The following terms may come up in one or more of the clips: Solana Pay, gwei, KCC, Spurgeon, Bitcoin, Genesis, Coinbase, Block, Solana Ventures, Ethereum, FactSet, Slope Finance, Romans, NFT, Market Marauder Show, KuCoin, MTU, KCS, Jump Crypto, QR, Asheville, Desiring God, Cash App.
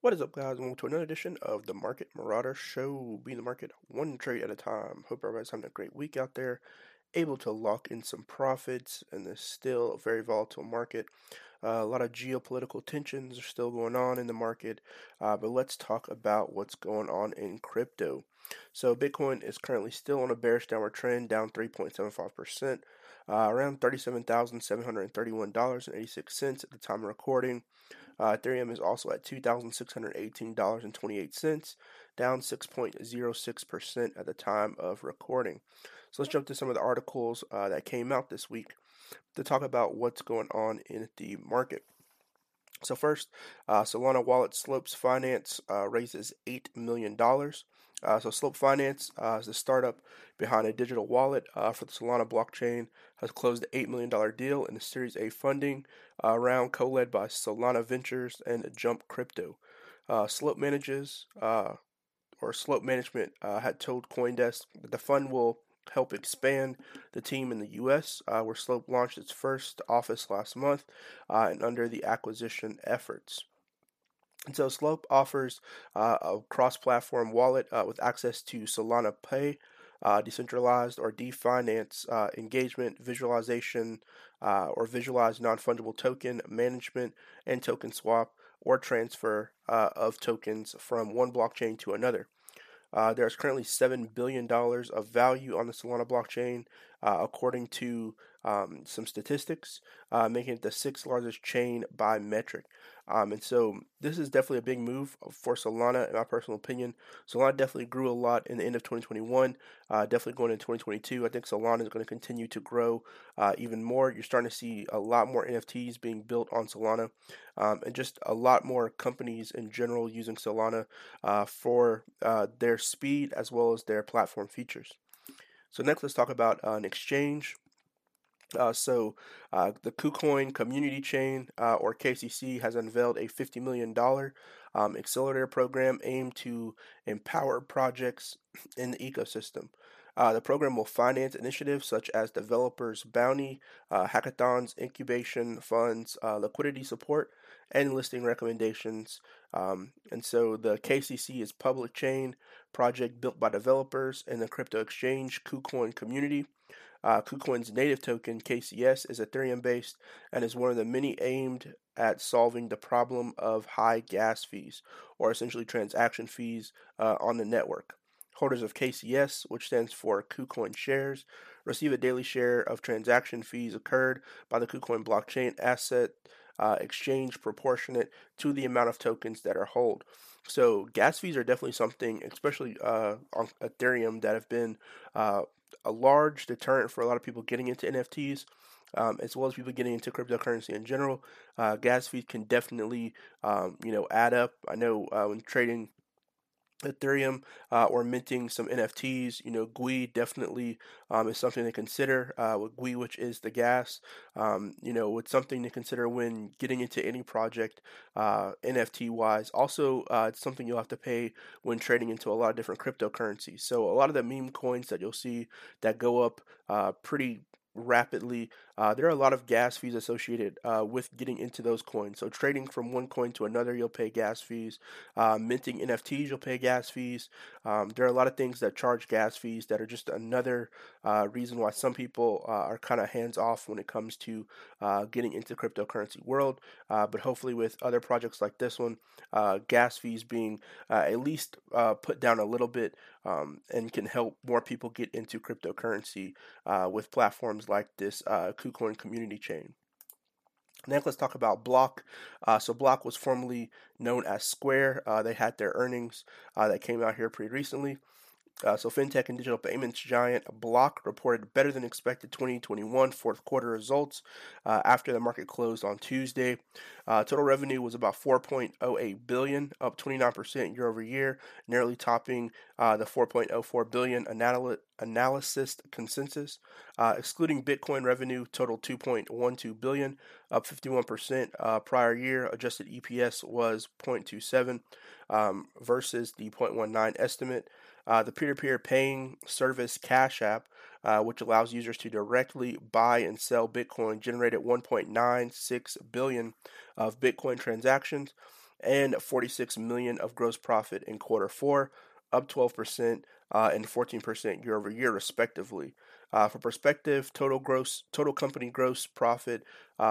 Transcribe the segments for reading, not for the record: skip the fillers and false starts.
What is up, guys, and welcome to another edition of the Market Marauder Show. Be in the market one trade at a time. Hope everybody's having a great week out there, able to lock in some profits in this still a very volatile market. A lot of geopolitical tensions are still going on in the market, but let's talk about what's going on in crypto. So Bitcoin is currently still on a bearish downward trend, down 3.75%, around $37,731.86 at the time of recording. Ethereum is also at $2,618.28, down 6.06% at the time of recording. So let's jump to some of the articles that came out this week to talk about what's going on in the market. So first, Solana wallet Slope Finance raises $8 million. So Slope Finance is the startup behind a digital wallet for the Solana blockchain, has closed the $8 million deal in the Series A funding round co-led by Solana Ventures and Jump Crypto. Slope Management had told CoinDesk that the fund will help expand the team in the U.S., where Slope launched its first office last month and under the acquisition efforts. And so Slope offers a cross-platform wallet with access to Solana Pay, decentralized or de-finance engagement, visualization or visualized non-fungible token management and token swap or transfer of tokens from one blockchain to another. There's currently $7 billion of value on the Solana blockchain, according to some statistics, making it the sixth largest chain by metric. And so this is definitely a big move for Solana, in my personal opinion. Solana definitely grew a lot in the end of 2021, definitely going into 2022. I think Solana is going to continue to grow even more. You're starting to see a lot more NFTs being built on Solana, and just a lot more companies in general using Solana for their speed as well as their platform features. So next, let's talk about an exchange. The KuCoin community chain, or KCC, has unveiled a $50 million accelerator program aimed to empower projects in the ecosystem. The program will finance initiatives such as developers' bounty, hackathons, incubation funds, liquidity support, and listing recommendations. And so the KCC is public chain project built by developers in the crypto exchange KuCoin community. KuCoin's native token, KCS, is Ethereum-based and is one of the many aimed at solving the problem of high gas fees, or essentially transaction fees on the network. Holders of KCS, which stands for KuCoin shares, receive a daily share of transaction fees incurred by the KuCoin blockchain asset exchange proportionate to the amount of tokens that are held. So gas fees are definitely something, especially on Ethereum, that have been a large deterrent for a lot of people getting into NFTs, as well as people getting into cryptocurrency in general. Gas fees can definitely, add up. I know when trading Ethereum or minting some NFTs, gwei definitely is something to consider. With gwei, which is the gas, it's something to consider when getting into any project NFT wise. Also, it's something you'll have to pay when trading into a lot of different cryptocurrencies. So a lot of the meme coins that you'll see that go up pretty rapidly, there are a lot of gas fees associated with getting into those coins. So trading from one coin to another, you'll pay gas fees. Minting NFTs, you'll pay gas fees. There are a lot of things that charge gas fees that are just another reason why some people are kind of hands off when it comes to getting into the cryptocurrency world. But hopefully with other projects like this one, gas fees being at least put down a little bit, and can help more people get into cryptocurrency with platforms like this KuCoin community chain. Next, let's talk about Block. So Block was formerly known as Square. They had their earnings that came out here pretty recently. So fintech and digital payments giant Block reported better than expected 2021 fourth quarter results after the market closed on Tuesday. Total revenue was about $4.08 billion, up 29% year over year, nearly topping the $4.04 billion analysis consensus. Excluding Bitcoin, revenue totaled $2.12 billion, up 51% prior year. Adjusted EPS was $0.27 versus the $0.19 estimate. the peer-to-peer paying service Cash App, which allows users to directly buy and sell Bitcoin, generated 1.96 billion of Bitcoin transactions and 46 million of gross profit in quarter four, up 12% and 14% year over year, respectively. For perspective, total company gross profit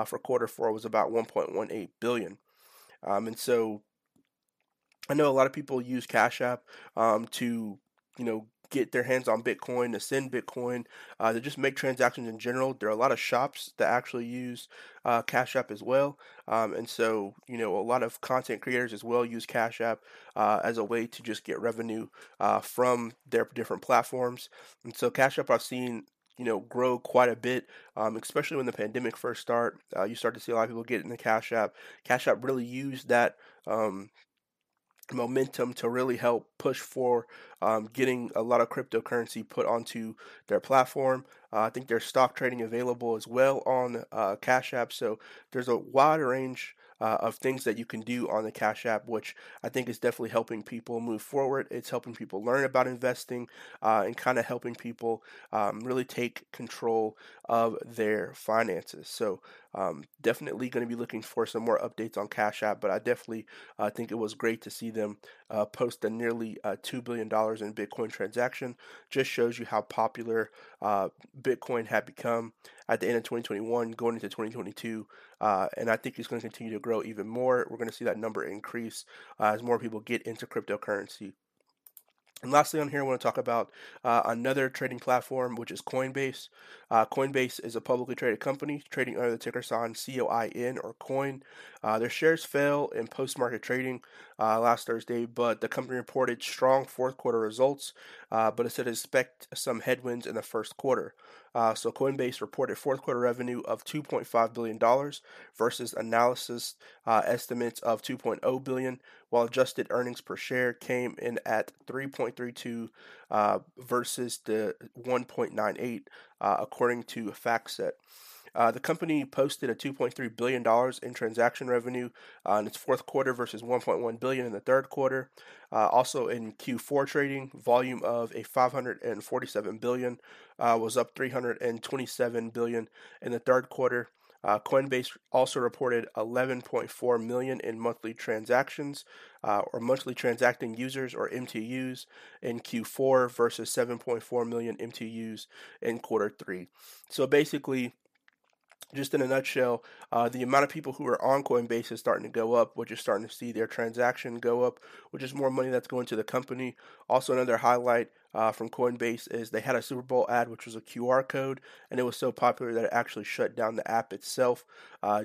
for quarter four was about 1.18 billion. And so I know a lot of people use Cash App to, get their hands on Bitcoin, to send Bitcoin, to just make transactions in general. There are a lot of shops that actually use Cash App as well. And so, a lot of content creators as well use Cash App as a way to just get revenue from their different platforms. And so Cash App I've seen, grow quite a bit, especially when the pandemic first started. You start to see a lot of people get into Cash App. Cash App really used that momentum to really help push for getting a lot of cryptocurrency put onto their platform. I think there's stock trading available as well on Cash App. So there's a wide range of things that you can do on the Cash App, which I think is definitely helping people move forward. It's helping people learn about investing and kind of helping people really take control of their finances. So definitely going to be looking for some more updates on Cash App, but I definitely think it was great to see them post a nearly $2 billion in Bitcoin transaction. Just shows you how popular Bitcoin had become at the end of 2021, going into 2022, and I think it's going to continue to grow even more. We're going to see that number increase as more people get into cryptocurrency. And lastly on here, I want to talk about another trading platform, which is Coinbase. Coinbase is a publicly traded company trading under the ticker sign COIN or COIN. Their shares fell in post-market trading last Thursday, but the company reported strong fourth quarter results, but it said expect some headwinds in the first quarter. So Coinbase reported fourth quarter revenue of $2.5 billion versus analysis estimates of $2.0 billion, while adjusted earnings per share came in at 3.32 versus the 1.98, according to FactSet. The company posted a $2.3 billion in transaction revenue in its fourth quarter versus $1.1 billion in the third quarter. Also in Q4 trading, volume of a $547 billion was up $327 billion in the third quarter. Coinbase also reported 11.4 million in monthly transactions or monthly transacting users or MTUs in Q4 versus 7.4 million MTUs in quarter three. So basically, just in a nutshell, the amount of people who are on Coinbase is starting to go up, which is starting to see their transaction go up, which is more money that's going to the company. Also, another highlight from Coinbase is they had a Super Bowl ad, which was a QR code, and it was so popular that it actually shut down the app itself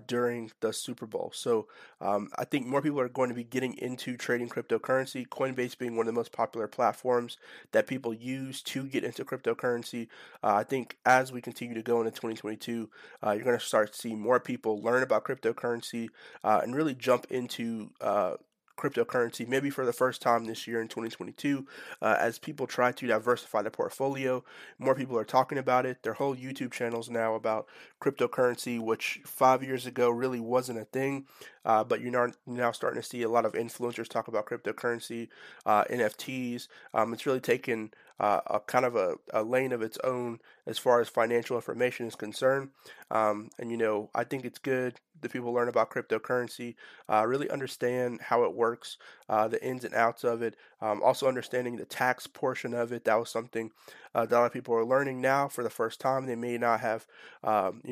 during the Super Bowl. So I think more people are going to be getting into trading cryptocurrency, Coinbase being one of the most popular platforms that people use to get into cryptocurrency. I think as we continue to go into 2022, you're going to start to see more people learn about cryptocurrency and really jump into cryptocurrency, maybe for the first time this year in 2022, as people try to diversify their portfolio. More people are talking about it. Their whole YouTube channels now about cryptocurrency, which 5 years ago really wasn't a thing, but you're now starting to see a lot of influencers talk about cryptocurrency, NFTs. It's really taken a kind of a lane of its own as far as financial information is concerned. And, I think it's good that people learn about cryptocurrency, really understand how it works, the ins and outs of it. Also understanding the tax portion of it. That was something that a lot of people are learning now for the first time. They may not have, gone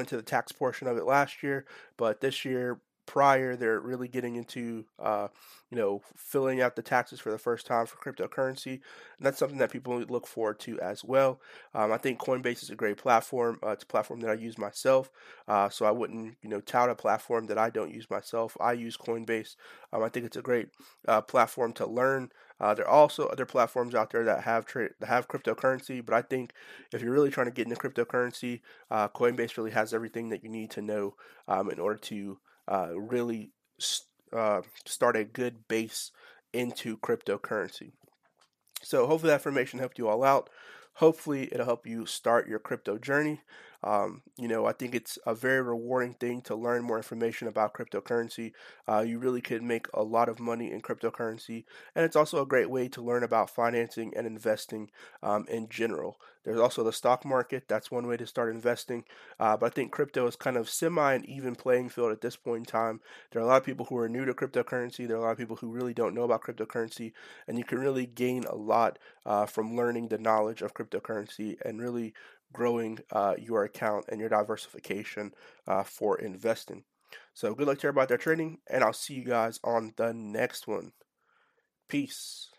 into the tax portion of it last year, but this year, prior, they're really getting into, filling out the taxes for the first time for cryptocurrency. And that's something that people look forward to as well. I think Coinbase is a great platform. It's a platform that I use myself. So I wouldn't, tout a platform that I don't use myself. I use Coinbase. I think it's a great platform to learn. There are also other platforms out there that have cryptocurrency, but I think if you're really trying to get into cryptocurrency, Coinbase really has everything that you need to know in order to really start a good base into cryptocurrency. So hopefully that information helped you all out. hopefully it'll help you start your crypto journey. I think it's a very rewarding thing to learn more information about cryptocurrency. You really could make a lot of money in cryptocurrency, and it's also a great way to learn about financing and investing in general. There's also the stock market. That's one way to start investing, but I think crypto is kind of semi an even playing field at this point in time. There are a lot of people who are new to cryptocurrency. There are a lot of people who really don't know about cryptocurrency, and you can really gain a lot from learning the knowledge of cryptocurrency and really growing your account and your diversification for investing. So good luck to everybody out there trading, and I'll see you guys on the next one. Peace.